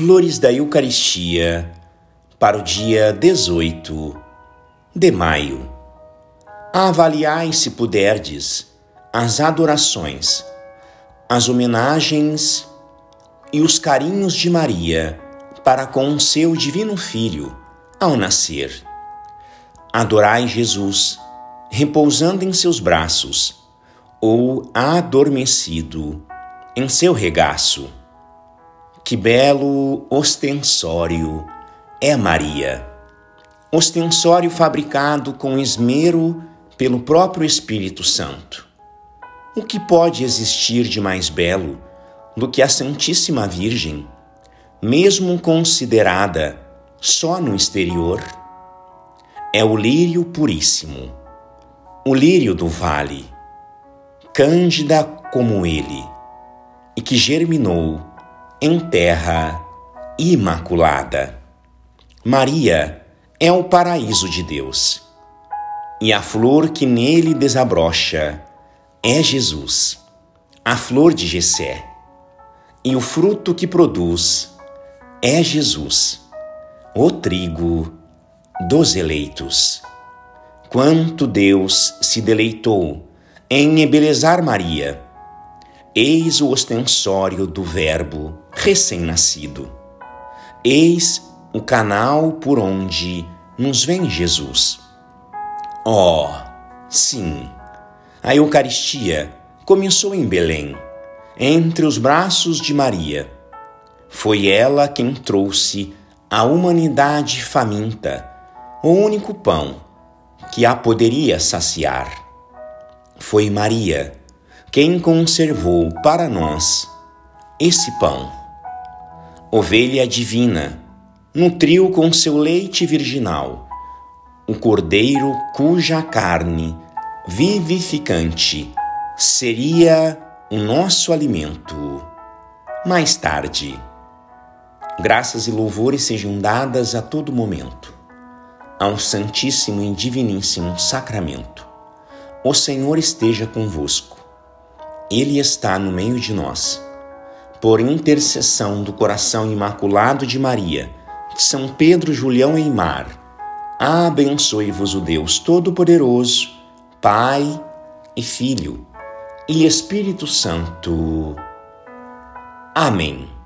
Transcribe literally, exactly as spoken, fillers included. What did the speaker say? Flores da Eucaristia para o dia dezoito de maio. Avaliai, se puderdes, as adorações, as homenagens e os carinhos de Maria para com seu divino Filho ao nascer. Adorai Jesus, repousando em seus braços ou adormecido em seu regaço. Que belo ostensório é Maria! Ostensório fabricado com esmero pelo próprio Espírito Santo. O que pode existir de mais belo do que a Santíssima Virgem, mesmo considerada só no exterior? É o lírio puríssimo, o lírio do vale, cândida como ele, e que germinou em terra imaculada. Maria é o paraíso de Deus, e a flor que nele desabrocha é Jesus, a flor de Jessé, e o fruto que produz é Jesus, o trigo dos eleitos. Quanto Deus se deleitou em embelezar Maria! Eis o ostensório do Verbo recém-nascido. Eis o canal por onde nos vem Jesus. Oh, sim! A Eucaristia começou em Belém, entre os braços de Maria. Foi ela quem trouxe à humanidade faminta o único pão que a poderia saciar. Foi Maria quem conservou para nós esse pão. Ovelha divina, nutriu com seu leite virginal o cordeiro cuja carne vivificante seria o nosso alimento mais tarde. Graças e louvores sejam dadas a todo momento ao Santíssimo e Diviníssimo Sacramento. O Senhor esteja convosco. Ele está no meio de nós. Por intercessão do coração imaculado de Maria, São Pedro Julião Eymar, abençoe-vos o Deus Todo-Poderoso, Pai e Filho e Espírito Santo. Amém.